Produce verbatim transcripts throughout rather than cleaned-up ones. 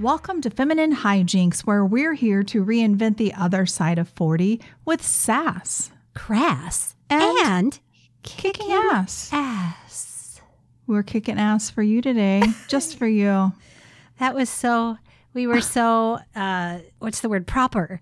Welcome to Feminine Hijinks, where we're here to reinvent the other side of forty with sass, crass, and, and kicking, kicking ass. ass. We're kicking ass for you today, just for you. That was so, we were so, uh, what's the word, proper.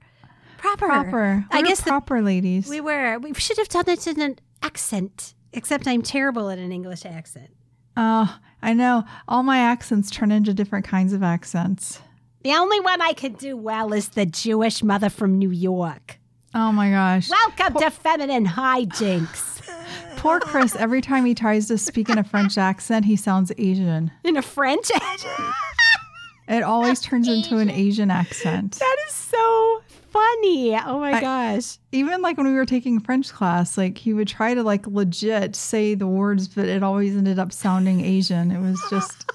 Proper. Proper. I we're guess proper, the, ladies. We were. We should have done it in an accent, except I'm terrible at an English accent. Oh, I know. All my accents turn into different kinds of accents. The only one I can do well is the Jewish mother from New York. Oh, my gosh. Welcome poor, to Feminine Hijinks. Poor Chris. Every time he tries to speak in a French accent, he sounds Asian. In a French accent? It always turns Asian. into an Asian accent. That is so funny. Oh my I, gosh. Even like when we were taking French class, like he would try to like legit say the words, but it always ended up sounding Asian. It was just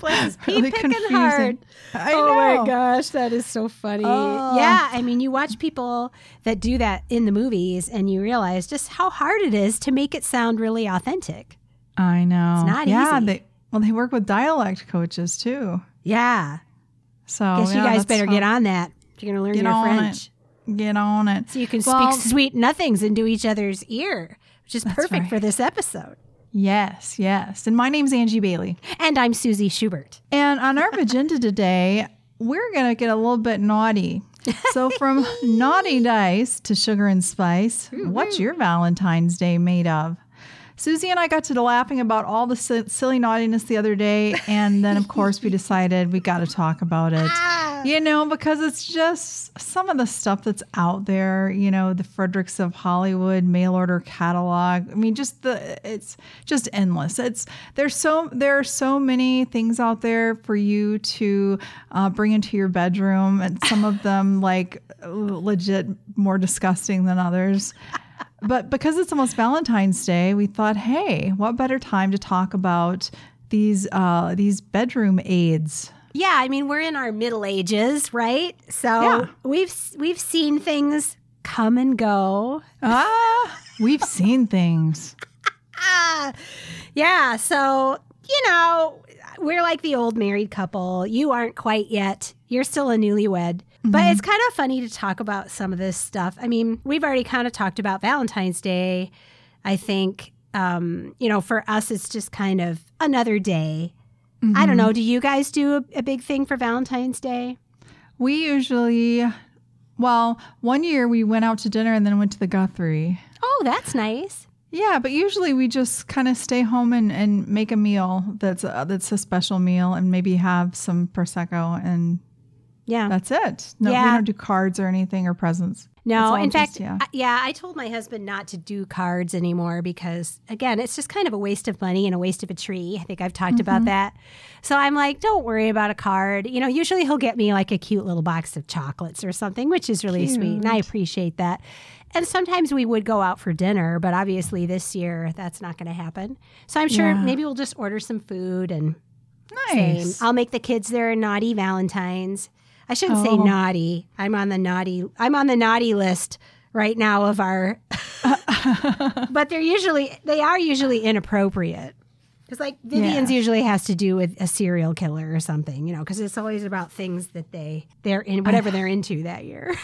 Please, really confusing. Hard. I oh know. my gosh, that is so funny. Oh. Yeah, I mean, you watch people that do that in the movies and you realize just how hard it is to make it sound really authentic. I know. It's not yeah, easy. They, well, they work with dialect coaches too. Yeah. So guess yeah, you guys better fun. get on that. You're going to learn Get your French. It. Get on it. So you can well, speak sweet nothings into each other's ear, which is perfect right. for this episode. Yes, yes. And my name's Angie Bailey. And I'm Susie Schubert. And on our agenda today, we're going to get a little bit naughty. So from naughty dice to sugar and spice, mm-hmm. what's your Valentine's Day made of? Susie and I got to laughing about all the si- silly naughtiness the other day. And then, of course, we decided we got to talk about it. You know, because it's just some of the stuff that's out there, you know, the Fredericks of Hollywood mail order catalog. I mean, just the, it's just endless. It's, there's so, there are so many things out there for you to uh, bring into your bedroom. And some of them like legit more disgusting than others. But because it's almost Valentine's Day, we thought, hey, what better time to talk about these, uh, these bedroom aids? Yeah, I mean, we're in our Middle Ages, right? So yeah. we've we've seen things come and go. Ah, we've seen things. Ah, yeah, so, you know, we're like the old married couple. You aren't quite yet. You're still a newlywed. Mm-hmm. But it's kind of funny to talk about some of this stuff. I mean, we've already kind of talked about Valentine's Day. I think, um, you know, for us, it's just kind of another day. I don't know. Do you guys do a, a big thing for Valentine's Day? We usually, well, one year we went out to dinner and then went to the Guthrie. Oh, that's nice. Yeah, but usually we just kind of stay home and, and make a meal that's a, that's a special meal and maybe have some Prosecco and yeah, that's it. No, yeah. We don't do cards or anything or presents. No, in just, fact, yeah. I, yeah, I told my husband not to do cards anymore because, again, it's just kind of a waste of money and a waste of a tree. I think I've talked mm-hmm. about that. So I'm like, don't worry about a card. You know, usually he'll get me like a cute little box of chocolates or something, which is really cute. Sweet. And I appreciate that. And sometimes we would go out for dinner, but obviously this year that's not going to happen. So I'm sure yeah. maybe we'll just order some food and nice. Same. I'll make the kids their naughty Valentines. I shouldn't oh. say naughty. I'm on the naughty. I'm on the naughty list right now of our. But they're usually they are usually inappropriate. Because like Vivian's yeah. usually has to do with a serial killer or something, you know. Because it's always about things that they they're in whatever they're into that year.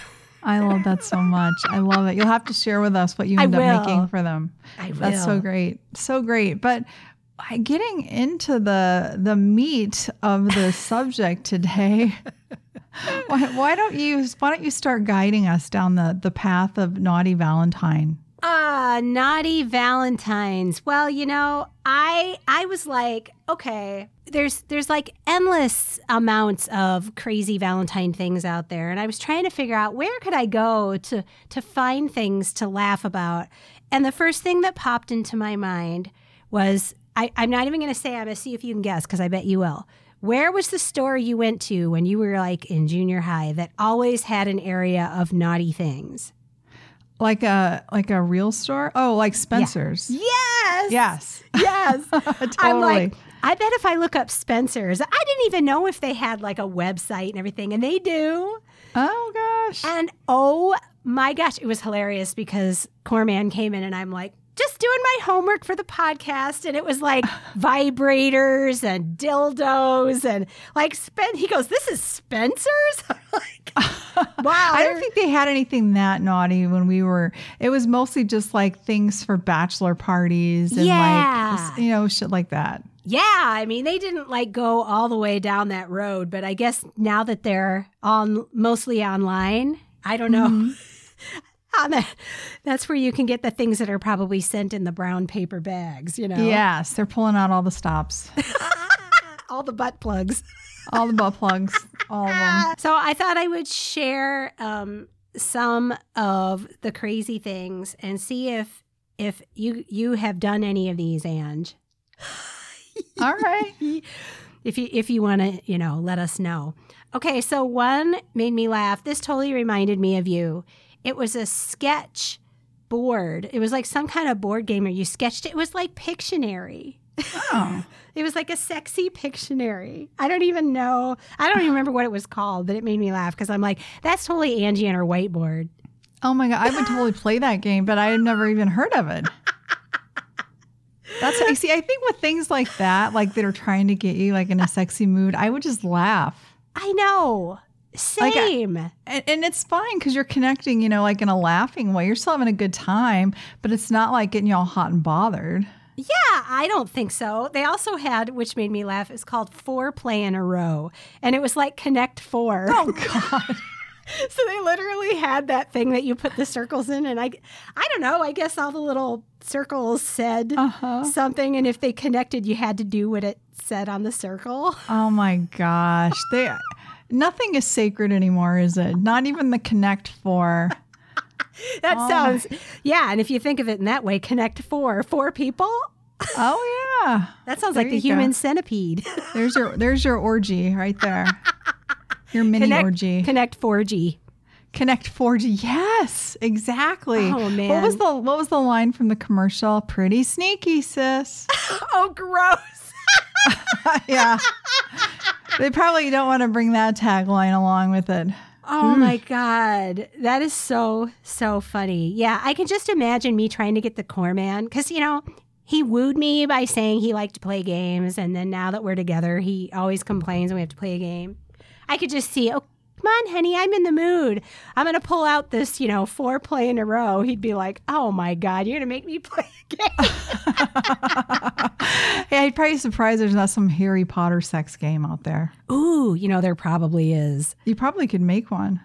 I love that so much. I love it. You'll have to share with us what you end up making for them. I will. That's so great. So great. But. Getting into the the meat of the subject today, why, why don't you why don't you start guiding us down the, the path of naughty Valentine? Ah, uh, naughty Valentines. Well, you know, I I was like, okay, there's there's like endless amounts of crazy Valentine things out there, and I was trying to figure out where could I go to to find things to laugh about, and the first thing that popped into my mind was. I, I'm not even going to say, I'm going to see if you can guess, because I bet you will. Where was the store you went to when you were like in junior high that always had an area of naughty things? Like a like a real store? Oh, like Spencer's. Yeah. Yes. Yes. Yes. Totally. I'm like, I bet if I look up Spencer's, I didn't even know if they had like a website and everything, and they do. Oh, gosh. And oh, my gosh, it was hilarious because Cormann came in and I'm like, just doing my homework for the podcast, and it was like vibrators and dildos and like Spen. He goes, "This is Spencer's." I'm like, wow. I don't think they had anything that naughty when we were. It was mostly just like things for bachelor parties and yeah. like you know shit like that. Yeah, I mean, they didn't like go all the way down that road, but I guess now that they're on mostly online, I don't know. Mm-hmm. On the, that's where you can get the things that are probably sent in the brown paper bags, you know? Yes, they're pulling out all the stops. All the butt plugs. All the butt plugs. All of them. So I thought I would share um, some of the crazy things and see if if you, you have done any of these, Ange. All right. If you if you want to, you know, let us know. Okay, so one made me laugh. This totally reminded me of you. It was a sketch board. It was like some kind of board game where you sketched it. It was like Pictionary. Oh. It was like a sexy Pictionary. I don't even know. I don't even remember what it was called, but it made me laugh because I'm like, that's totally Angie and her whiteboard. Oh, my God. I would totally play that game, but I had never even heard of it. That's how you see. I think with things like that, like that are trying to get you like in a sexy mood, I would just laugh. I know. Same. Like I, and, and it's fine because you're connecting, you know, like in a laughing way. You're still having a good time, but it's not like getting you all hot and bothered. Yeah, I don't think so. They also had, which made me laugh, it's called Four Play in a Row. And it was like Connect Four. Oh, God. So they literally had that thing that you put the circles in, and I, I don't know, I guess all the little circles said uh-huh. something, and if they connected, you had to do what it said on the circle. Oh my gosh. They nothing is sacred anymore, is it? Not even the Connect Four. That oh. sounds, yeah, and if you think of it in that way, Connect Four, four people. Oh yeah. That sounds there like the human go. centipede. There's your, there's your orgy right there. Your mini Connect, orgy. Connect four G. Connect four G. Yes, exactly. Oh man. What was the what was the line from the commercial? Pretty sneaky, sis. Oh, gross. Yeah. They probably don't want to bring that tagline along with it. Oh mm. my God. That is so, so funny. Yeah, I can just imagine me trying to get the Cormann because, you know, he wooed me by saying he liked to play games, and then now that we're together, he always complains when we have to play a game. I could just see, oh, come on, honey, I'm in the mood. I'm going to pull out this, you know, four play in a row. He'd be like, oh, my God, you're going to make me play a game. Yeah, I'd probably be surprised there's not some Harry Potter sex game out there. Ooh, you know, there probably is. You probably could make one.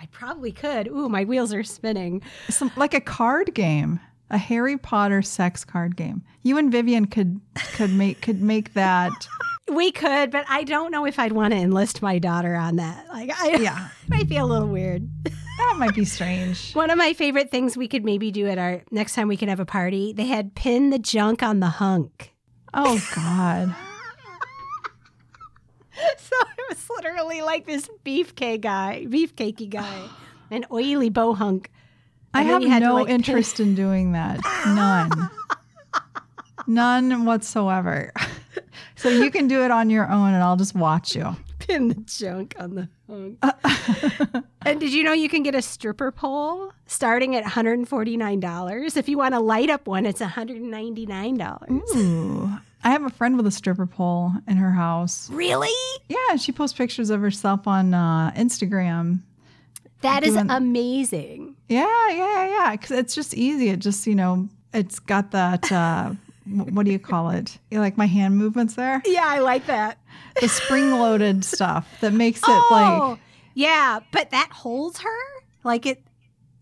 I probably could. Ooh, my wheels are spinning. Some, like a card game, a Harry Potter sex card game. You and Vivian could could make could make that... We could, but I don't know if I'd want to enlist my daughter on that. Like, I, yeah, it might be a little weird. That might be strange. One of my favorite things we could maybe do at our next time we can have a party. They had pin the junk on the hunk. Oh God. So it was literally like this beefcake guy, beefcakey guy, an oily bohunk. I have no like interest pin- in doing that. None. None whatsoever. So you can do it on your own, and I'll just watch you. Pin the junk on the hunk. Uh, and did you know you can get a stripper pole starting at one hundred forty-nine dollars? If you want to light up one, it's one hundred ninety-nine dollars. Ooh. I have a friend with a stripper pole in her house. Really? Yeah, she posts pictures of herself on uh, Instagram. That doing... is amazing. Yeah, yeah, yeah. Because it's just easy. It just, you know, it's got that... Uh, what do you call it? You like my hand movements there? Yeah, I like that. The spring-loaded stuff that makes it oh, like... Yeah, but that holds her? Like it,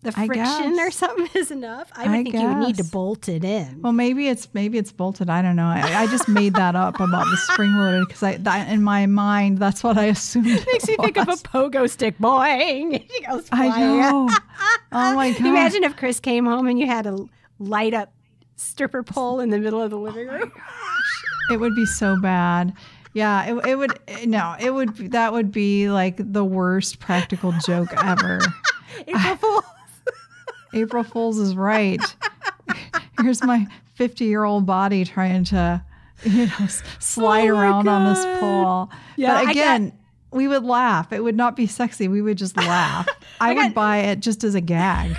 the friction or something is enough? I would I think guess. You would need to bolt it in. Well, maybe it's maybe it's bolted. I don't know. I, I just made that up about the spring-loaded because I that, in my mind, that's what I assumed it makes you think of a pogo stick. Boing! She goes flying. I know. Oh, my God. Imagine if Chris came home and you had a light-up stripper pole in the middle of the living room. Oh it would be so bad. Yeah, it, it would. It, no, it would. Be, that would be like the worst practical joke ever. April Fools. April Fools is right. Here's my fifty-year-old body trying to, you know, slide oh around God. on this pole. Yeah, but again, got, we would laugh. It would not be sexy. We would just laugh. I, I got, would buy it just as a gag.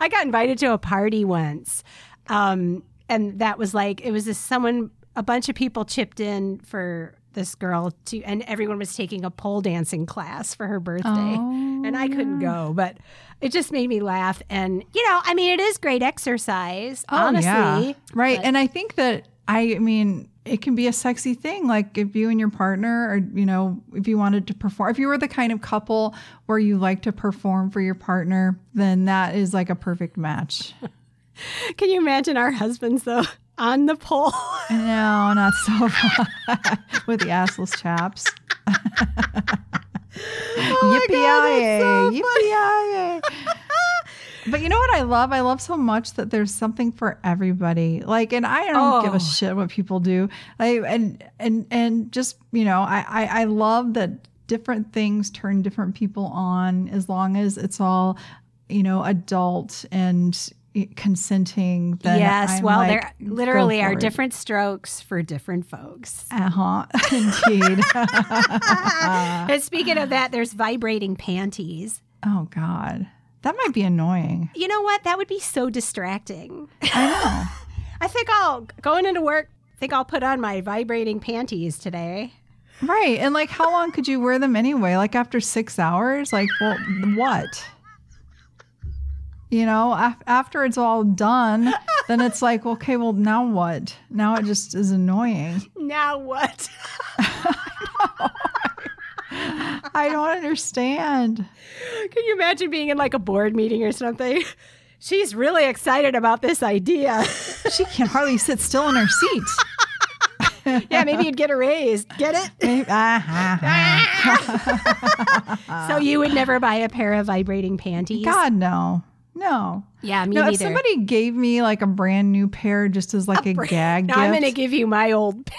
I got invited to a party once. Um, and that was like, it was this someone, a bunch of people chipped in for this girl to, and everyone was taking a pole dancing class for her birthday. Oh, and I couldn't yeah. go, but it just made me laugh. And, you know, I mean, it is great exercise, oh, honestly. Yeah. Right. But, and I think that, I mean, it can be a sexy thing. Like if you and your partner, or, you know, if you wanted to perform, if you were the kind of couple where you like to perform for your partner, then that is like a perfect match. Can you imagine our husbands, though, on the pole? No, not so far. With the assless chaps. Oh yippee-yay, yippee-yay. But you know what I love? I love so much that there's something for everybody. Like, and I don't oh. give a shit what people do. I, and and and just, you know, I, I, I love that different things turn different people on, as long as it's all, you know, adult and consenting. Then yes, I'm well, like, there literally are it. different strokes for different folks. Uh-huh, indeed. And speaking of that, there's vibrating panties. Oh, God. That might be annoying. You know what? That would be so distracting. I know. I think I'll, going into work, I think I'll put on my vibrating panties today. Right. And like, how long could you wear them anyway? Like after six hours? Like, well, what? You know, af- after it's all done, then it's like, okay, well, now what? Now it just is annoying. Now what? I know. I don't understand. Can you imagine being in like a board meeting or something? She's really excited about this idea. She can hardly sit still in her seat. Yeah, maybe you'd get a raise. Get it? Uh-huh. So you would never buy a pair of vibrating panties? God, no. No. Yeah, me no, neither. If somebody gave me like a brand new pair just as like a, a brand- gag no, gift. I'm going to give you my old pair.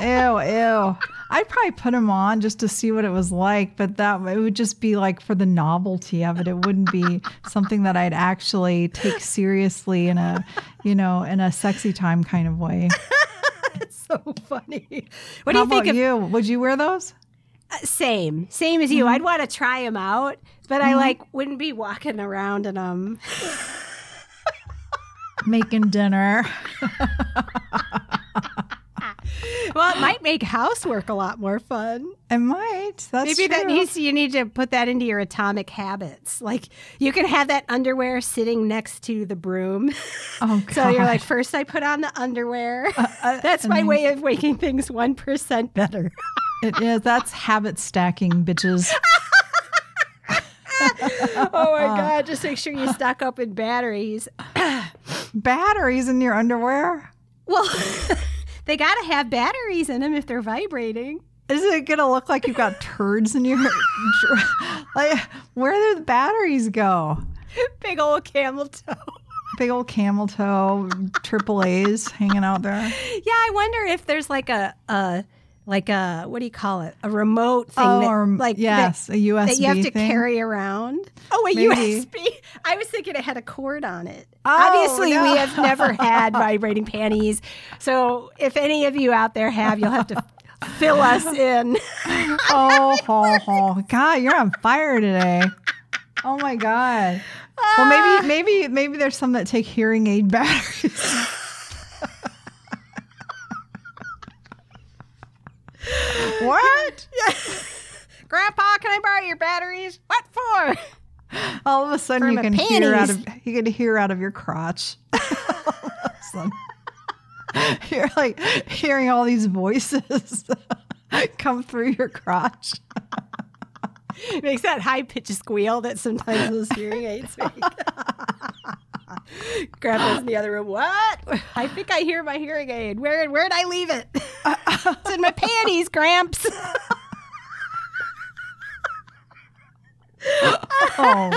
Ew, ew. I'd probably put them on just to see what it was like, but that it would just be like for the novelty of it. It wouldn't be something that I'd actually take seriously in a, you know, in a sexy time kind of way. It's so funny. What How do you think about of you? Would you wear those? Uh, same, same as you. Mm-hmm. I'd want to try them out, but mm-hmm. I like wouldn't be walking around in them, making dinner. Well, it might make housework a lot more fun. It might. That's Maybe true. that needs you need to put that into your atomic habits. Like you can have that underwear sitting next to the broom. Oh, God. So you're like, first I put on the underwear. Uh, uh, That's my then... way of making things one percent better. It is. That's habit stacking, bitches. Oh my God! Just make sure you stock up in batteries. Batteries in your underwear? Well. They gotta have batteries in them if they're vibrating. Isn't it gonna look like you've got turds in your? Like, where do the batteries go? Big old camel toe. Big old camel toe, triple A's hanging out there. Yeah, I wonder if there's like a, a like a what do you call it? A remote thing, oh, that, or, like yes, that, a U S B that you have to thing? carry around. Oh, a Maybe. U S B. I was thinking it had a cord on it. Obviously, oh, no. we have never had vibrating panties. So if any of you out there have, you'll have to fill us in. Oh, oh, oh, God, you're on fire today. Oh, my God. Uh, well, maybe maybe, maybe there's some that take hearing aid batteries. What? Grandpa, can I borrow your batteries? What for? All of a sudden, you can panties. hear out of you can hear out of your crotch. You're like hearing all these voices come through your crotch. It makes that high pitched squeal that sometimes those hearing aids make. Grandpa's in the other room. What? I think I hear my hearing aid. Where where'd I leave it? It's in my panties, Gramps. oh.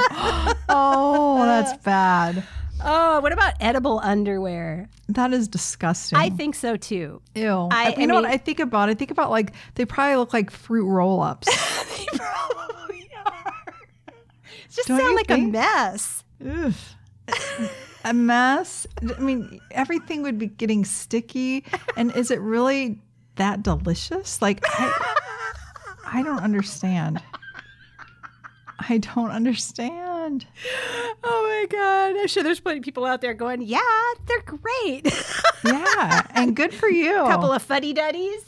oh, that's bad. Oh, what about edible underwear? That is disgusting. I think so too. Ew. I, you I know mean, what I think about? I think about like they probably look like fruit roll-ups. They probably are. It just Don't sound like think? a mess. Oof. A mess. I mean, everything would be getting sticky. And is it really that delicious? Like I, I don't understand. I don't understand. Oh my God. I'm sure there's plenty of people out there going, yeah, they're great. Yeah, and good for you. A couple of fuddy-duddies.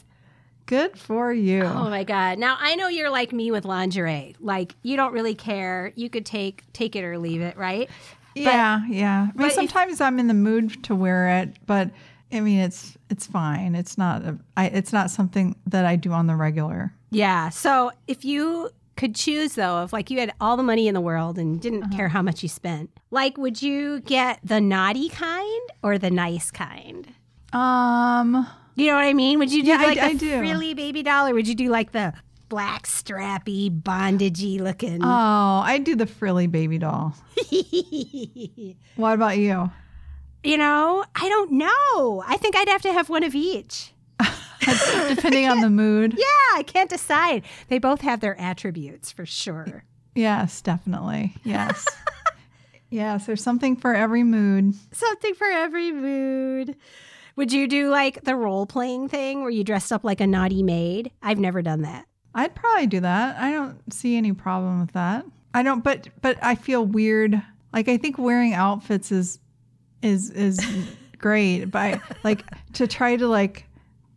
Good for you. Oh, my God. Now, I know you're like me with lingerie. Like, you don't really care. You could take take it or leave it, right? Yeah, but, yeah. I mean, sometimes if, I'm in the mood to wear it, but, I mean, it's it's fine. It's not a, I, it's not something that I do on the regular. Yeah. So if you could choose, though, if, like, you had all the money in the world and didn't uh-huh. care how much you spent, like, would you get the naughty kind or the nice kind? Um... You know what I mean? Would you do yeah, like I, a I do. frilly baby doll, or would you do like the black strappy bondagey looking? Oh, I do the frilly baby doll. What about you? You know, I don't know. I think I'd have to have one of each. Depending on the mood. Yeah, I can't decide. They both have their attributes for sure. Yes, definitely. Yes. Yes, there's something for every mood. Something for every mood. Would you do like the role-playing thing where you dressed up like a naughty maid? I've never done that. I'd probably do that. I don't see any problem with that. I don't, but but I feel weird. Like, I think wearing outfits is is is great, but I, like to try to like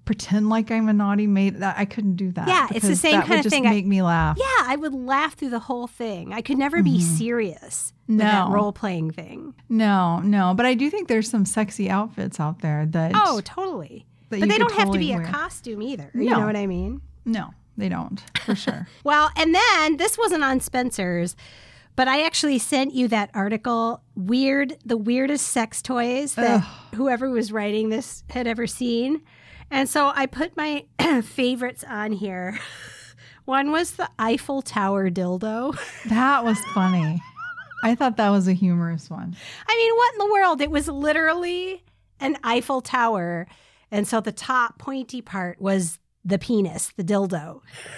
pretend like I'm a naughty maid, that I couldn't do that. Yeah, it's the same kind of thing. That would just make I, me laugh. Yeah, I would laugh through the whole thing. I could never mm-hmm. be serious. No. With that role-playing thing. No, no. But I do think there's some sexy outfits out there that... Oh, totally. That but they don't totally have to be wear. a costume either. No. You know what I mean? No, they don't. For sure. Well, and then, this wasn't on Spencer's, but I actually sent you that article, Weird, the weirdest sex toys that Ugh. whoever was writing this had ever seen. And so I put my favorites on here. One was the Eiffel Tower dildo. That was funny. I thought that was a humorous one. I mean, what in the world? It was literally an Eiffel Tower. And so the top pointy part was the penis, the dildo.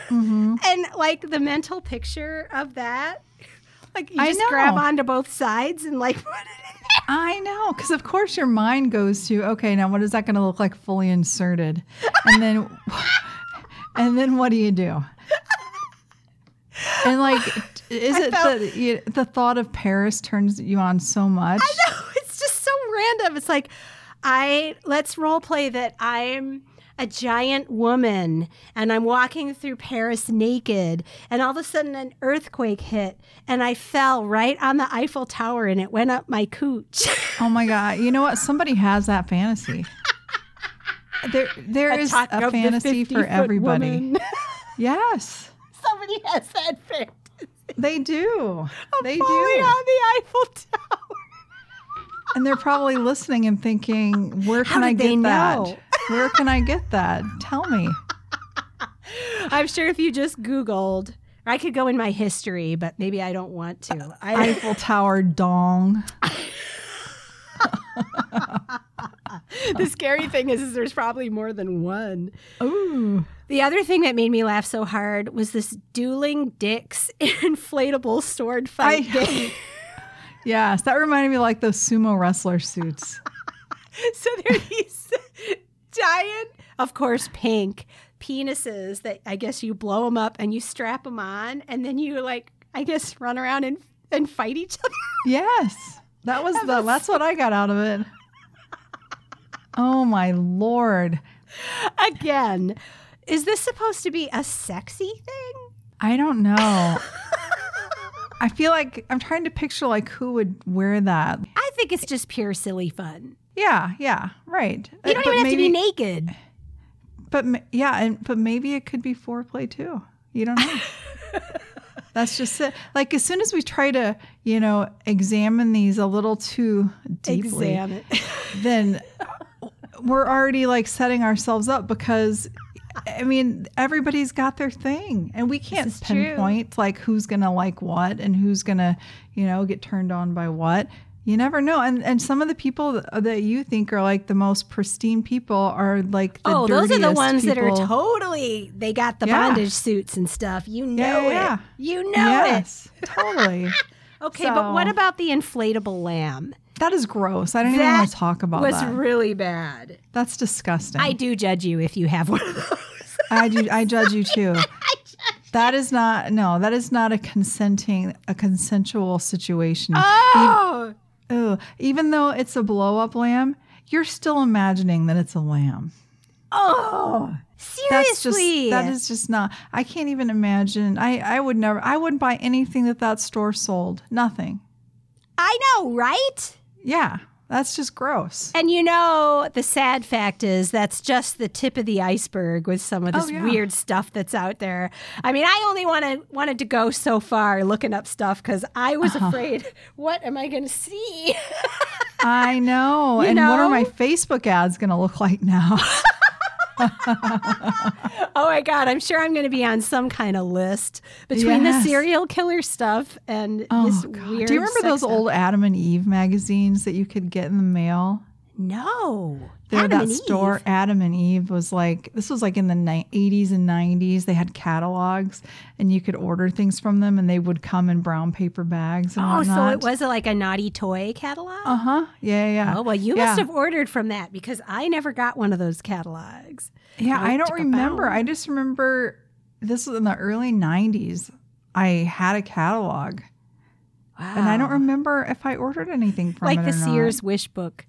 Mm-hmm. And like the mental picture of that, like you I just know. grab onto both sides and like put it in. I know, because of course your mind goes to, okay, now what is that going to look like fully inserted? And then and then what do you do? And like, is I it felt, the, you, the thought of Paris turns you on so much? I know, it's just so random. It's like, I let's role play that I'm a giant woman and I'm walking through Paris naked, and all of a sudden an earthquake hit and I fell right on the Eiffel Tower and it went up my cooch. Oh my God. You know what? Somebody has that fantasy. There, there is a fantasy for everybody. Woman. Yes. Somebody has that fantasy. They do. I'm they do. on the Eiffel Tower. And they're probably listening and thinking, where can How I get that? Where can I get that? Tell me. I'm sure if you just Googled, I could go in my history, but maybe I don't want to. Uh, I, Eiffel Tower dong. The scary thing is, is there's probably more than one. Ooh. The other thing that made me laugh so hard was this dueling dicks inflatable sword fight I, game. Yes, that reminded me of like those sumo wrestler suits. So there are these giant, of course, pink penises that I guess you blow them up and you strap them on, and then you like, I guess, run around and, and fight each other. Yes, that was that the, was that's so- what I got out of it. Oh my Lord. Again, is this supposed to be a sexy thing? I don't know. I feel like I'm trying to picture like who would wear that. I think it's just pure silly fun. Yeah, yeah, right. You don't uh, even maybe, have to be naked. But yeah, and but maybe it could be foreplay too. You don't know. That's just it. Like, as soon as we try to, you know, examine these a little too deeply, examine. Then we're already like setting ourselves up, because, I mean, everybody's got their thing and we can't pinpoint true. like who's going to like what and who's going to, you know, get turned on by what. You never know. And and some of the people that you think are like the most pristine people are like the oh, those are the ones people. that are totally, they got the yeah. bondage suits and stuff. You know yeah, yeah, yeah. it. You know yes, it. Totally. Okay, so, but what about the inflatable lamb? That is gross. I don't that even want to talk about was that. That's really bad. That's disgusting. I do judge you if you have one of those. I do. I judge you too. I judge That is not, no, that is not a consenting, a consensual situation. Oh! Even, oh, even though it's a blow-up lamb, you're still imagining that it's a lamb. Oh! Seriously? That's just, that is just not, I can't even imagine. I, I would never, I wouldn't buy anything that that store sold. Nothing. I know, right? Yeah. That's just gross. And you know, the sad fact is that's just the tip of the iceberg with some of this oh, yeah. weird stuff that's out there. I mean, I only wanted, wanted to go so far looking up stuff because I was uh-huh. afraid, what am I going to see? I know. You and know? What are my Facebook ads going to look like now? Oh, my God. I'm sure I'm going to be on some kind of list between yes. the serial killer stuff and oh, this God. weird Do you remember those stuff? old Adam and Eve magazines that you could get in the mail? No. There, Adam that and store, Eve. Adam and Eve was like, this was like in the ni- eighties and nineties. They had catalogs and you could order things from them and they would come in brown paper bags and Oh, whatnot. So it was like a naughty toy catalog? Uh-huh. Yeah, yeah. Oh, well, you yeah. must have ordered from that because I never got one of those catalogs. Yeah, I, I don't remember. I just remember this was in the early nineties. I had a catalog. Wow. And I don't remember if I ordered anything from like it Like the or Sears not. Wish Book.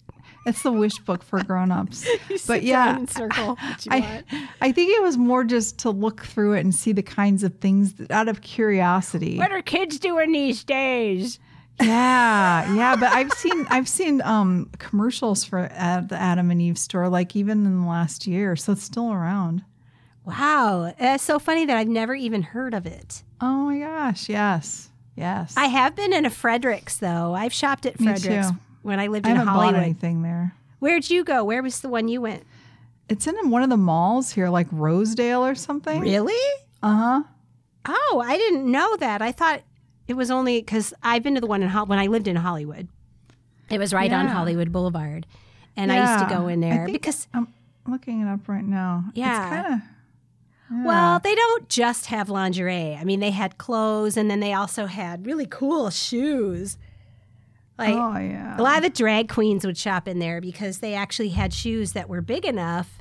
It's the wish book for grown-ups. You but yeah, in circle that you I, want. I think it was more just to look through it and see the kinds of things that, out of curiosity. What are kids doing these days? Yeah, yeah. But I've seen I've seen um, commercials for at the Adam and Eve store, like even in the last year, so it's still around. Wow, it's so funny that I've never even heard of it. Oh my gosh, yes, yes. I have been in a Fredericks though. I've shopped at Fredericks. Me too. When I lived I in Hollywood. I haven't bought anything there. Where'd you go? Where was the one you went? It's in one of the malls here, like Rosedale or something. Really? Uh-huh. Oh, I didn't know that. I thought it was only because I've been to the one in Ho- when I lived in Hollywood. It was right yeah. on Hollywood Boulevard. And yeah. I used to go in there I think because... I'm looking it up right now. Yeah. It's kind of... Yeah. Well, they don't just have lingerie. I mean, they had clothes and then they also had really cool shoes. Like, oh, yeah. A lot of the drag queens would shop in there because they actually had shoes that were big enough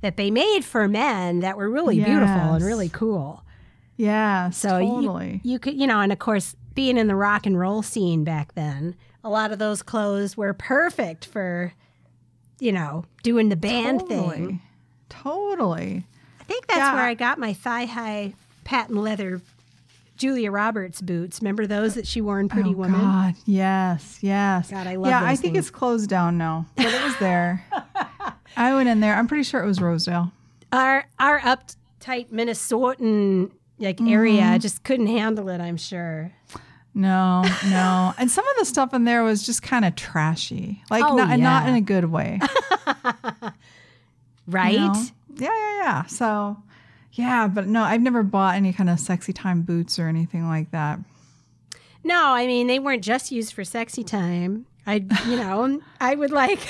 that they made for men that were really yes. beautiful and really cool. Yeah, so totally. You, you could, you know, and of course, being in the rock and roll scene back then, a lot of those clothes were perfect for, you know, doing the band totally. thing. Totally. I think that's yeah. where I got my thigh-high patent leather Julia Roberts boots. Remember those that she wore in Pretty oh, Woman? Oh, God, yes, yes. God, I love yeah, those Yeah, I think things. It's closed down now, but it was there. I went in there. I'm pretty sure it was Rosedale. Our our uptight Minnesotan like mm-hmm. area just couldn't handle it, I'm sure. No, no. And some of the stuff in there was just kind of trashy. Like, oh, not, yeah. not in a good way. Right? You know? Yeah, yeah, yeah. So... Yeah, but no, I've never bought any kind of sexy time boots or anything like that. No, I mean, they weren't just used for sexy time. I, you know, I would like,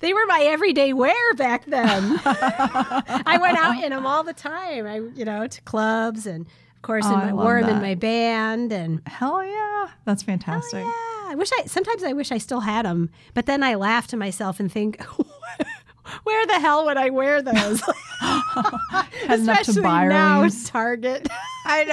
they were my everyday wear back then. I went out in them all the time, I, you know, to clubs and, of course, oh, in my, wore them in my band. And hell yeah. That's fantastic. Hell yeah. I wish I, sometimes I wish I still had them, but then I laugh to myself and think, where the hell would I wear those? Especially to now it's Target. I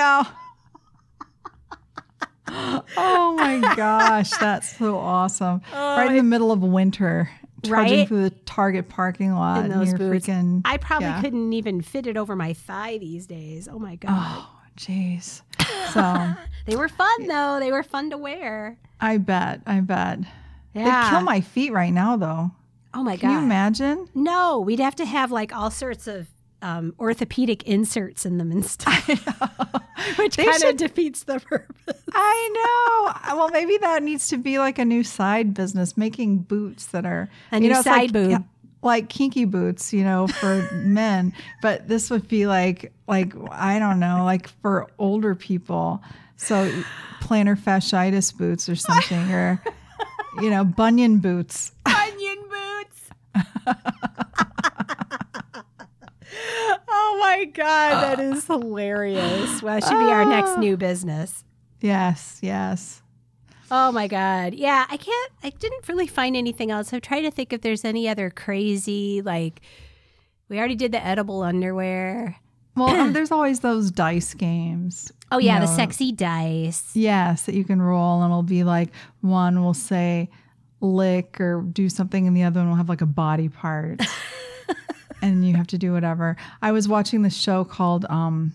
know. Oh, my gosh. That's so awesome. Oh, right in the middle of winter, trudging right? through the Target parking lot. In those boots. Freaking, I probably yeah. couldn't even fit it over my thigh these days. Oh, my God. Oh, jeez. So, they were fun, though. They were fun to wear. I bet. I bet. Yeah. They'd kill my feet right now, though. Oh, my God. Can you imagine? No, we'd have to have, like, all sorts of um, orthopedic inserts in them and stuff, which kind of defeats the purpose. I know. Well, maybe that needs to be, like, a new side business, making boots that are... A new know, side like, boob. Yeah, like kinky boots, you know, for men. But this would be, like, like I don't know, like for older people. So plantar fasciitis boots or something, or, you know, bunion boots. Bunion Oh my God, that is hilarious. Well, that should be our next new business. Yes, yes. Oh my God. Yeah, I can't, I didn't really find anything else. I'm trying to think if there's any other crazy, like, we already did the edible underwear. Well, um, there's always those dice games. Oh, yeah, you know, the sexy dice. Yes, that you can roll, and it'll be like one will say lick or do something, and the other one will have like a body part. And you have to do whatever. I was watching this show called, um,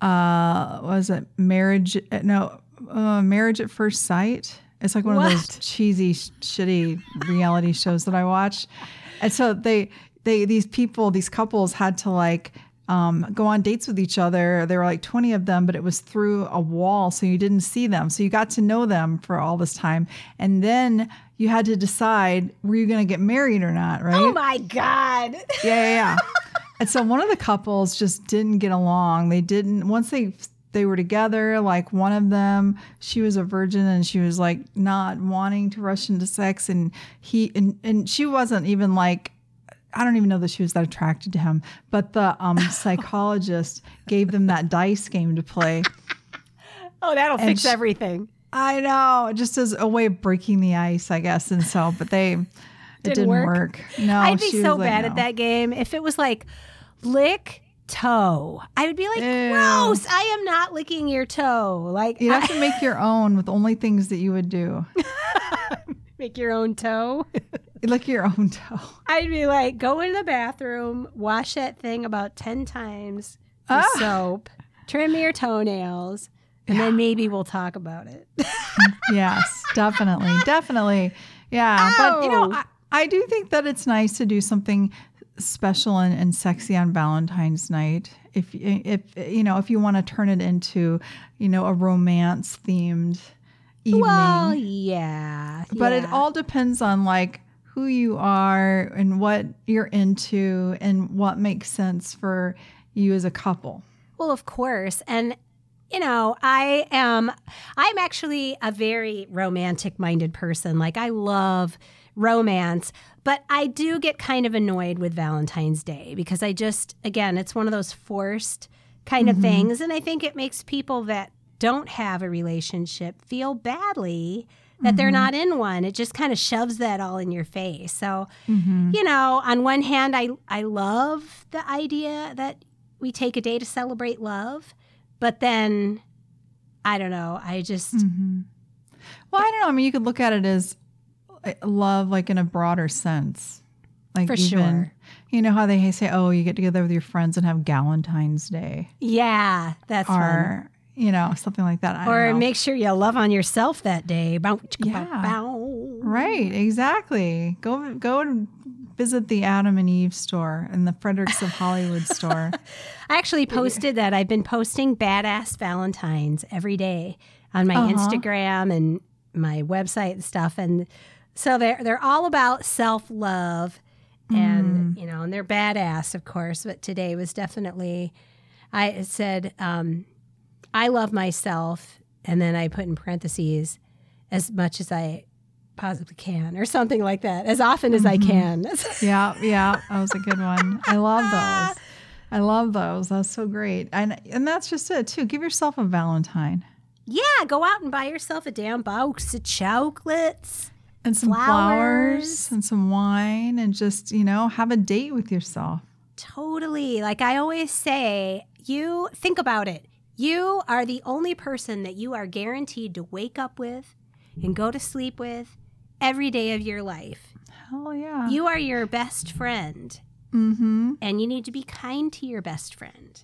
uh, what was it Marriage? No, uh, Marriage at First Sight. It's like one what? of those cheesy, sh- shitty reality shows that I watch. And so they, they, these people, these couples had to like um, go on dates with each other. There were like twenty of them, but it was through a wall, so you didn't see them. So you got to know them for all this time, and then you had to decide, were you going to get married or not? Right? Oh my God! Yeah, yeah, yeah. And so one of the couples just didn't get along. They didn't once they. They were together, like one of them, she was a virgin and she was like not wanting to rush into sex, and he and, and she wasn't even like, I don't even know that she was that attracted to him, but the um psychologist gave them that dice game to play. Oh, that'll and fix she, everything. I know, just as a way of breaking the ice, I guess. And so, but they didn't it didn't work. work. No, I'd be so bad like, no. at that game. If it was like lick toe, I would be like, ew, gross, I am not licking your toe. Like, you have I- to make your own with only things that you would do. Make your own toe. Lick your own toe. I'd be like, go into the bathroom, wash that thing about ten times with ah. soap, trim your toenails, and yeah. then maybe we'll talk about it. Yes, definitely, definitely. Yeah, ow. But you know, I, I do think that it's nice to do something special and, and sexy on Valentine's night. If if you know, if you want to turn it into, you know, a romance themed evening. Well, yeah. But yeah. it all depends on like who you are and what you're into and what makes sense for you as a couple. Well, of course. And you know, I am I'm actually a very romantic minded person. Like, I love romance, but I do get kind of annoyed with Valentine's Day because I just, again, it's one of those forced kind mm-hmm. of things. And I think it makes people that don't have a relationship feel badly that mm-hmm. they're not in one. It just kind of shoves that all in your face. So, mm-hmm. you know, on one hand, I, I love the idea that we take a day to celebrate love, but then, I don't know, I just... Mm-hmm. Well, I don't know. I mean, you could look at it as love, like in a broader sense, like for even, sure. You know how they say, "Oh, you get together with your friends and have Galentine's Day." Yeah, that's or fun. You know, something like that. I or don't know. Make sure you love on yourself that day. Bow, yeah. bow, bow. Right, exactly. Go go and visit the Adam and Eve store and the Fredericks of Hollywood store. I actually posted that. I've been posting badass Valentines every day on my uh-huh. Instagram and my website and stuff, and. So they're, they're all about self-love and, mm. you know, and they're badass, of course. But today was definitely, I said, um, I love myself. And then I put in parentheses, as much as I possibly can, or something like that, as often mm-hmm. as I can. Yeah, yeah. That was a good one. I love those. I love those. That's so great. And, and that's just it, too. Give yourself a Valentine. Yeah, go out and buy yourself a damn box of chocolates. And some flowers. flowers and some wine and just, you know, have a date with yourself. Totally. Like I always say, you think about it. You are the only person that you are guaranteed to wake up with and go to sleep with every day of your life. Hell yeah. You are your best friend. Mm-hmm. And you need to be kind to your best friend.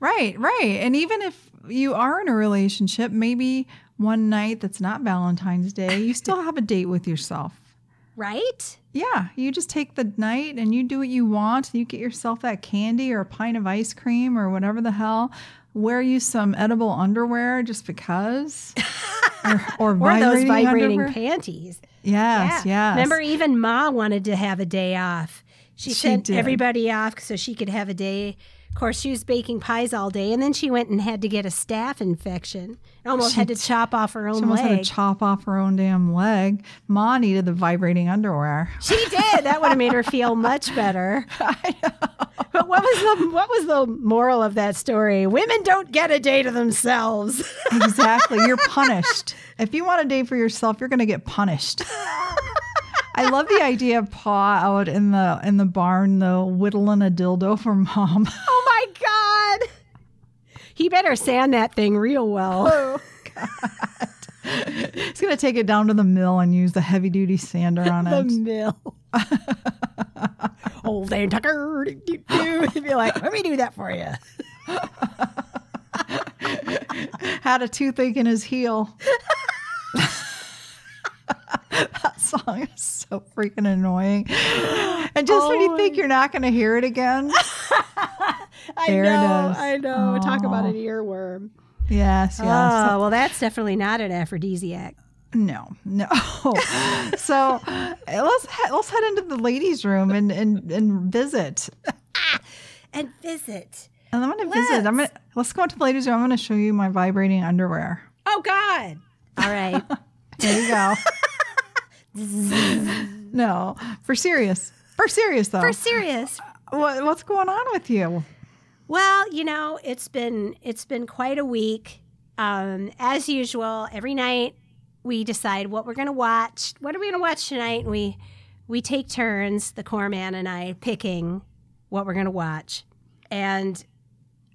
Right, right. And even if you are in a relationship, maybe one night that's not Valentine's Day, you still have a date with yourself. Right? Yeah. You just take the night and you do what you want. You get yourself that candy or a pint of ice cream or whatever the hell. Wear you some edible underwear just because. Or, or, or those vibrating underwear. Panties. Yes, yeah. yes. Remember, even Ma wanted to have a day off. She, she sent did. everybody off so she could have a day. Of course, she was baking pies all day, and then she went and had to get a staph infection. Almost she, had to chop off her own leg. She almost leg. had to chop off her own damn leg. Ma needed the vibrating underwear. She did. That would have made her feel much better. I know. But what was the what was the moral of that story? Women don't get a day to themselves. Exactly. You're punished. If you want a day for yourself, you're going to get punished. I love the idea of Pa out in the in the barn though, whittling a dildo for Mom. Oh my God. He better sand that thing real well. Oh, God. He's going to take it down to the mill and use the heavy-duty sander on the it. The mill. Old Dan Tucker. He'd be like, let me do that for you. Had a toothache in his heel. That song is so freaking annoying. And just oh when you think you're not going to hear it again. I there know, it is. I know. Oh. Talk about an earworm. Yes, yes. Oh, well, that's definitely not an aphrodisiac. No, no. So let's he- let's head into the ladies' room and and, and visit. And visit. And I'm going to visit. I'm gonna let's go into the ladies' room. I'm going to show you my vibrating underwear. Oh God! All right, there you go. No, for serious. For serious, though. For serious. What what's going on with you? Well, you know, it's been it's been quite a week. Um, as usual, every night we decide what we're going to watch. What are we going to watch tonight? And we we take turns, the Cormann and I, picking what we're going to watch. And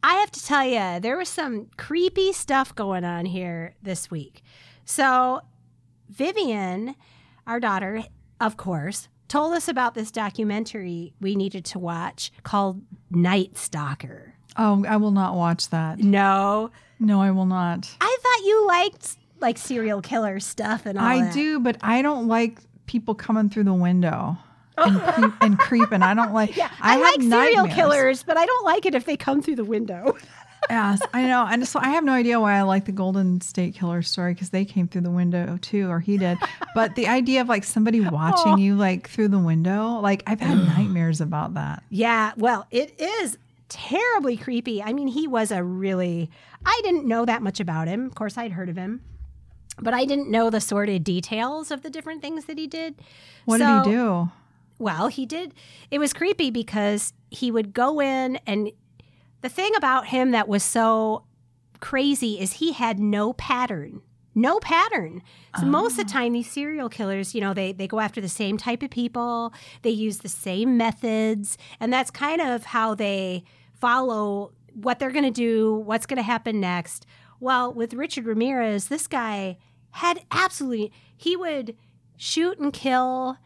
I have to tell you, there was some creepy stuff going on here this week. So Vivian, our daughter, of course, told us about this documentary we needed to watch called Night Stalker. Oh, I will not watch that. No. No, I will not. I thought you liked like serial killer stuff and all I that. I do, but I don't like people coming through the window. And, and creeping. I don't like. Yeah, I, I like serial nightmares. Killers, but I don't like it if they come through the window. Yes, I know. And so I have no idea why I like the Golden State Killer story because they came through the window too, or he did. But the idea of like somebody watching oh. you like through the window, like I've had nightmares about that. Yeah, well, it is terribly creepy. I mean, he was a really. I didn't know that much about him. Of course, I'd heard of him. But I didn't know the sordid details of the different things that he did. What so, did he do? Well, he did. It was creepy because he would go in, and the thing about him that was so crazy is he had no pattern, no pattern. So oh. most of the time, these serial killers, you know, they, they go after the same type of people. They use the same methods. And that's kind of how they follow what they're going to do, what's going to happen next. Well, with Richard Ramirez, this guy had absolutely, he would shoot and kill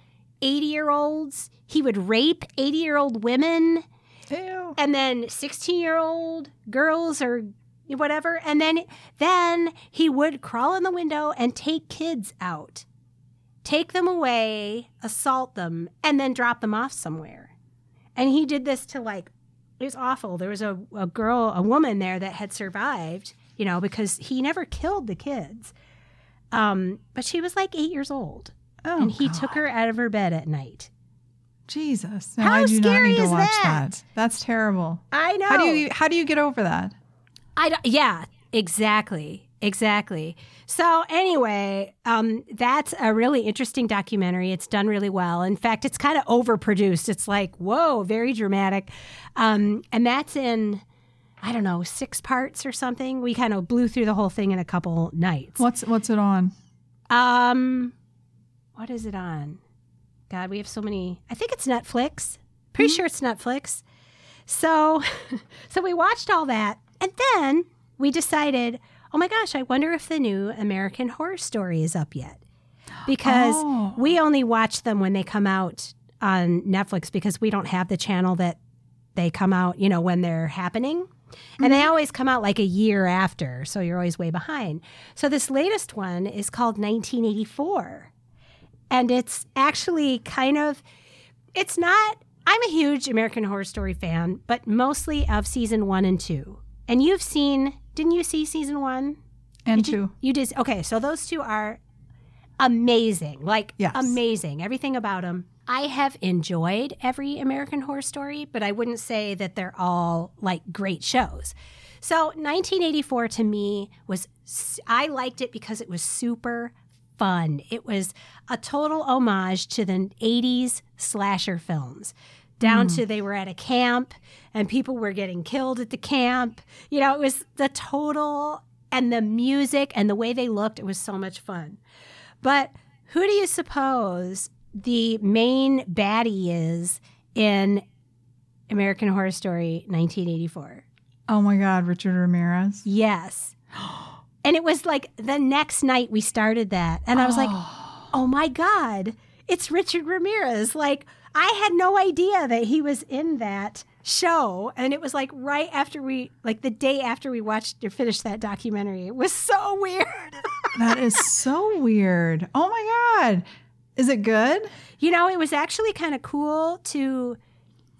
eighty-year-olds. He would rape eighty-year-old women. Ew. And then sixteen-year-old girls or whatever. And then then he would crawl in the window and take kids out, take them away, assault them, and then drop them off somewhere. And he did this to like, it was awful. There was a, a girl, a woman there that had survived, you know, because he never killed the kids. Um, but she was like eight years old. Oh, and he God. took her out of her bed at night. Jesus. No, how I do scary not need to watch that? that? That's terrible. I know. How do you how do you get over that? I don't, yeah, exactly. Exactly. So anyway, um, that's a really interesting documentary. It's done really well. In fact, it's kind of overproduced. It's like, whoa, very dramatic. Um, and that's in, I don't know, six parts or something. We kind of blew through the whole thing in a couple nights. What's what's it on? Um What is it on? God, we have so many. I think it's Netflix. Pretty mm-hmm. sure it's Netflix. So so we watched all that. And then we decided, oh, my gosh, I wonder if the new American Horror Story is up yet. Because oh. we only watch them when they come out on Netflix because we don't have the channel that they come out, you know, when they're happening. Mm-hmm. And they always come out like a year after. So you're always way behind. So this latest one is called nineteen eighty-four. And it's actually kind of, it's not, I'm a huge American Horror Story fan, but mostly of season one and two. And you've seen, didn't you see season one? And did two. You, you did. Okay. So those two are amazing. Like yes. amazing. Everything about them. I have enjoyed every American Horror Story, but I wouldn't say that they're all like great shows. So nineteen eighty-four to me was, I liked it because it was super fun. It was a total homage to the eighties slasher films, down mm. to they were at a camp and people were getting killed at the camp. You know, it was the total, and the music and the way they looked. It was so much fun. But who do you suppose the main baddie is in American Horror Story nineteen eighty-four? Oh my God, Richard Ramirez. Yes. And it was like the next night we started that. And I was oh. like, oh my God, it's Richard Ramirez. Like, I had no idea that he was in that show. And it was like right after we, like the day after we watched or finished that documentary. It was so weird. That is so weird. Oh my God. Is it good? You know, it was actually kind of cool to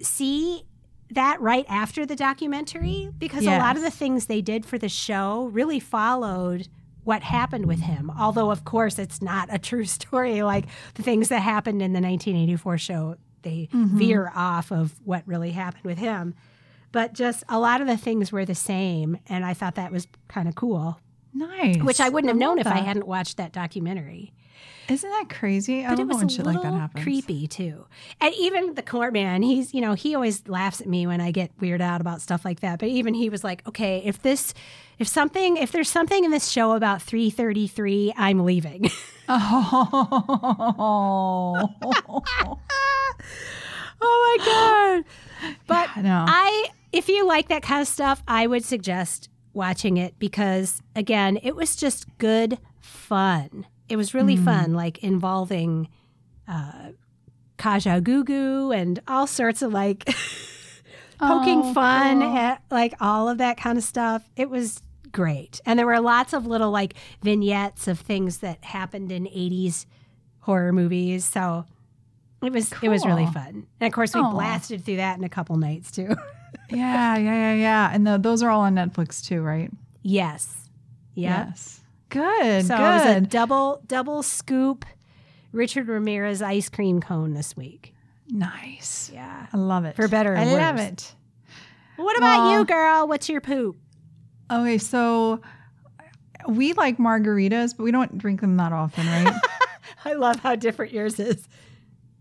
see that right after the documentary, because yes. a lot of the things they did for the show really followed what happened with him. Although, of course, it's not a true story. Like the things that happened in the nineteen eighty-four show, they mm-hmm. veer off of what really happened with him. But just a lot of the things were the same. And I thought that was kind of cool. Nice. Which I wouldn't I have known that. if I hadn't watched that documentary. Isn't that crazy? I but don't it was know when a shit like that happens. Creepy too. And even the Cormann, he's you know he always laughs at me when I get weirded out about stuff like that. But even he was like, okay, if this, if something, if there's something in this show about three thirty-three, I'm leaving. Oh, oh my God! But yeah, no. I, if you like that kind of stuff, I would suggest watching it because again, it was just good fun. It was really mm. fun, like involving uh, Kaja Gugu and all sorts of like poking oh, fun cool. at like all of that kind of stuff. It was great. And there were lots of little like vignettes of things that happened in eighties horror movies. So it was cool. It was really fun. And of course, we oh. blasted through that in a couple nights too. yeah, yeah, yeah, yeah. And the, those are all on Netflix too, right? Yes. Yep. Yes. Good, so good. So it was a double, double scoop Richard Ramirez ice cream cone this week. Nice. Yeah. I love it. For better and I worse. I love it. What about well, you, girl? What's your poop? Okay, so we like margaritas, but we don't drink them that often, right? I love how different yours is.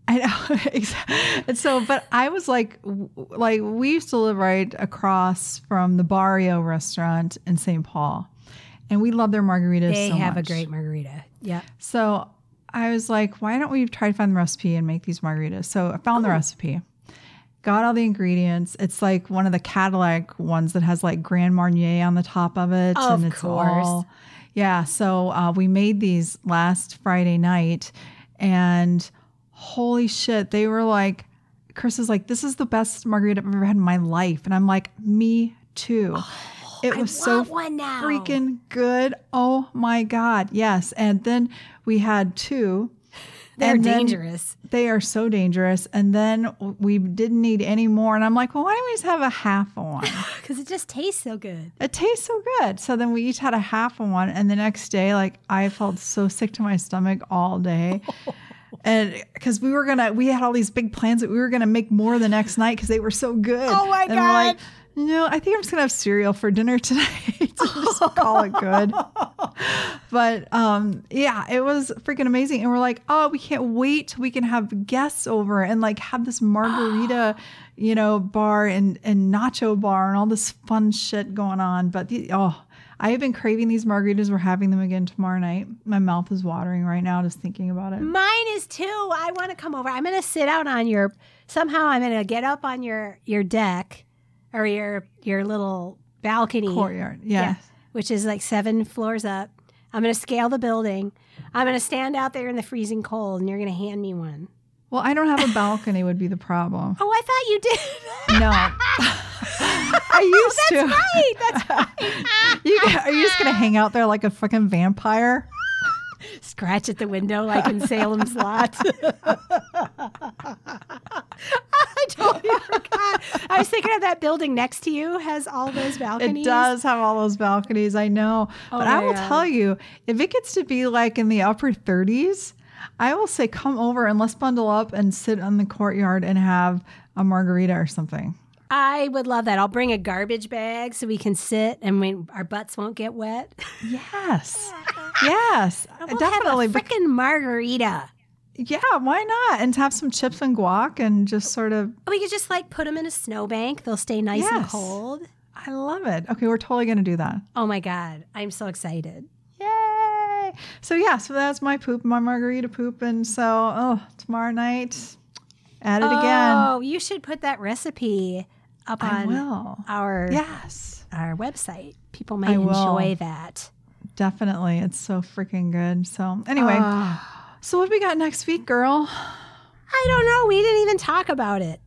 I know. And so, but I was like, like we used to live right across from the Barrio restaurant in Saint Paul. And we love their margaritas they so much. They have a great margarita. Yeah. So I was like, why don't we try to find the recipe and make these margaritas? So I found oh. the recipe, got all the ingredients. It's like one of the Cadillac ones that has like Grand Marnier on the top of it. Of and it's course. All, yeah. So uh, we made these last Friday night and holy shit, they were like, Chris was like, this is the best margarita I've ever had in my life. And I'm like, me too. Oh. It was so freaking good. Oh, my God. Yes. And then we had two. They're dangerous. They are so dangerous. And then we didn't need any more. And I'm like, well, why don't we just have a half of one? Because it just tastes so good. It tastes so good. So then we each had a half of one. And the next day, like, I felt so sick to my stomach all day. And because we were going to, we had all these big plans that we were going to make more the next night because they were so good. Oh, my and God. We're like, no, I think I'm just going to have cereal for dinner tonight. Just call it good. But um, yeah, it was freaking amazing. And we're like, oh, we can't wait till we can have guests over and like have this margarita, you know, bar and, and nacho bar and all this fun shit going on. But the, oh, I have been craving these margaritas. We're having them again tomorrow night. My mouth is watering right now just thinking about it. Mine is too. I want to come over. I'm going to sit out on your, somehow I'm going to get up on your, your deck. Or your your little balcony. Courtyard, yeah. yeah. Which is like seven floors up. I'm going to scale the building. I'm going to stand out there in the freezing cold, and you're going to hand me one. Well, I don't have a balcony would be the problem. Oh, I thought you did. No. I used oh, that's to. Right. That's right. you, are you just going to hang out there like a fucking vampire? Scratch at the window like in Salem's Lot. I totally forgot. I was thinking of that building next to you has all those balconies. It does have all those balconies, I know. Oh, but I will yeah. tell you, if it gets to be like in the upper thirties, I will say come over and let's bundle up and sit on the courtyard and have a margarita or something. I would love that. I'll bring a garbage bag so we can sit and we, our butts won't get wet. Yes. Yes. We'll definitely. Have a frickin' margarita. Yeah, why not? And have some chips and guac and just sort of. We could just like put them in a snowbank. They'll stay nice yes. and cold. I love it. Okay, we're totally going to do that. Oh my God. I'm so excited. Yay. So yeah, so that's my poop, my margarita poop. And so, oh, tomorrow night, at it oh, again. Oh, you should put that recipe up I on will. Our yes. our website. People may I enjoy will. that. Definitely. It's so freaking good. So anyway, uh, so what we got next week, girl? I don't know. We didn't even talk about it.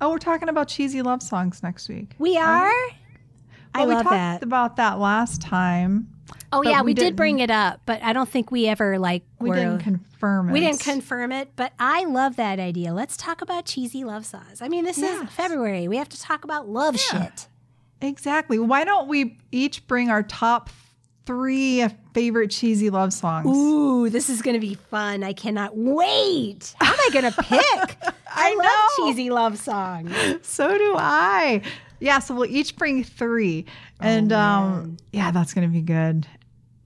Oh, we're talking about cheesy love songs next week. We are? Right? Well, I love that. We talked that. about that last time. Oh, yeah, we, we did bring it up, but I don't think we ever, like... We were, didn't confirm it. We didn't confirm it, but I love that idea. Let's talk about cheesy love songs. I mean, this yes. is February. We have to talk about love yeah. shit. Exactly. Why don't we each bring our top three favorite cheesy love songs? Ooh, this is going to be fun. I cannot wait. How am I going to pick? I, I love know. cheesy love songs. So do I. Yeah, so we'll each bring three. And oh, um, yeah, that's going to be good.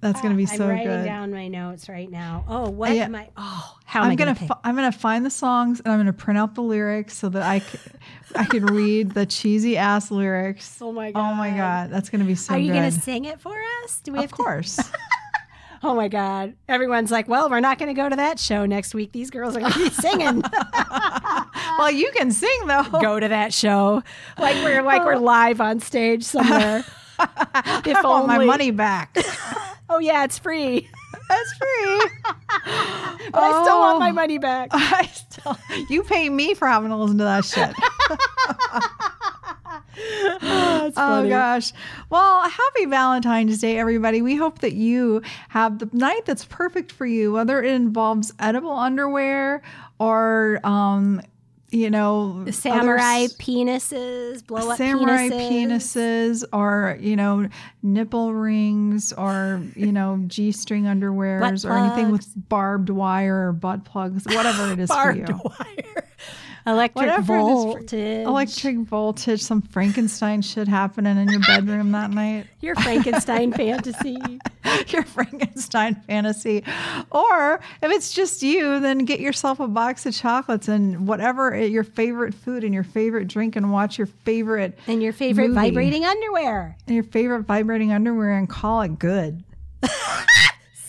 That's oh, going to be so good. I'm writing good. down my notes right now. Oh, what I, am I? Oh, how am I'm I going to fi- I'm going to find the songs and I'm going to print out the lyrics so that I can, I can read the cheesy ass lyrics. Oh, my God. Oh, my God. That's going to be so good. Are you going to sing it for us? Do we have Of course. To- Oh, my God. Everyone's like, well, we're not going to go to that show next week. These girls are going to be singing. Well, you can sing, though. Go to that show. Like we're like we're live on stage somewhere. If I want only. my money back. Oh, yeah, it's free. That's free. But oh, I still want my money back. I still. You pay me for having to listen to that shit. Oh, oh gosh. Well, happy Valentine's Day, everybody. We hope that you have the night that's perfect for you, whether it involves edible underwear or, um, you know, samurai others, penises, blow up samurai penises. penises, or, you know, nipple rings or, you know, G-string underwears or anything with barbed wire or butt plugs, whatever it is for you. Barbed wire. Electric Whatever voltage. Electric voltage. Some Frankenstein shit happening in your bedroom that night. Your Frankenstein fantasy. Your Frankenstein fantasy. Or if it's just you, then get yourself a box of chocolates and whatever your favorite food and your favorite drink and watch your favorite And your favorite movie. vibrating underwear. And your favorite vibrating underwear and call it good.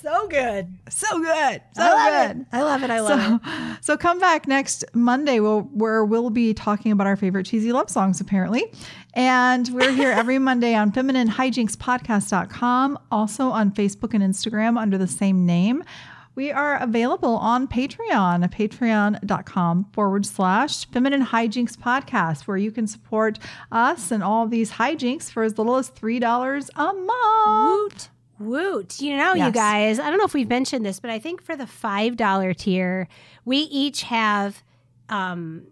So good. So good. So I good. It. I love it. I love so, it. So come back next Monday we'll, where we'll be talking about our favorite cheesy love songs, apparently. And we're here every Monday on feminine hijinks podcast dot com, also on Facebook and Instagram under the same name. We are available on Patreon, patreon.com forward slash Feminine Hijinks Podcast, where you can support us and all these hijinks for as little as three dollars a month. Woot. Woot. You know, yes. you guys, I don't know if we've mentioned this, but I think for the five dollar tier, we each have, um,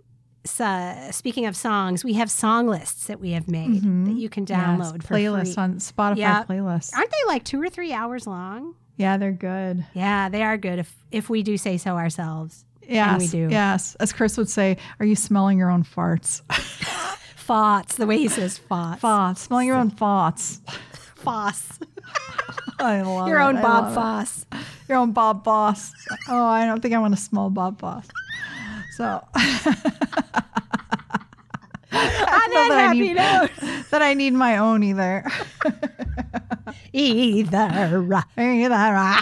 so, speaking of songs, we have song lists that we have made mm-hmm. that you can download yes, for playlists free. on Spotify yep. playlists. Aren't they like two or three hours long? Yeah, they're good. Yeah, they are good if, if we do say so ourselves. Yes, and we do. Yes. As Chris would say, are you smelling your own farts? Farts, the way he says farts. Farts, smelling your own farts. Foss. I love Your own it. Bob Foss. It. Your own Bob Foss. Oh, I don't think I want to smell Bob Foss. So, on that happy need, note, that I need my own either. Either. Either.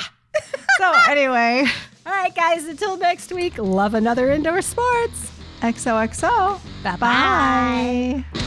So, anyway. All right, guys, until next week, love another indoor sports. X O X O. Bye-bye. Bye.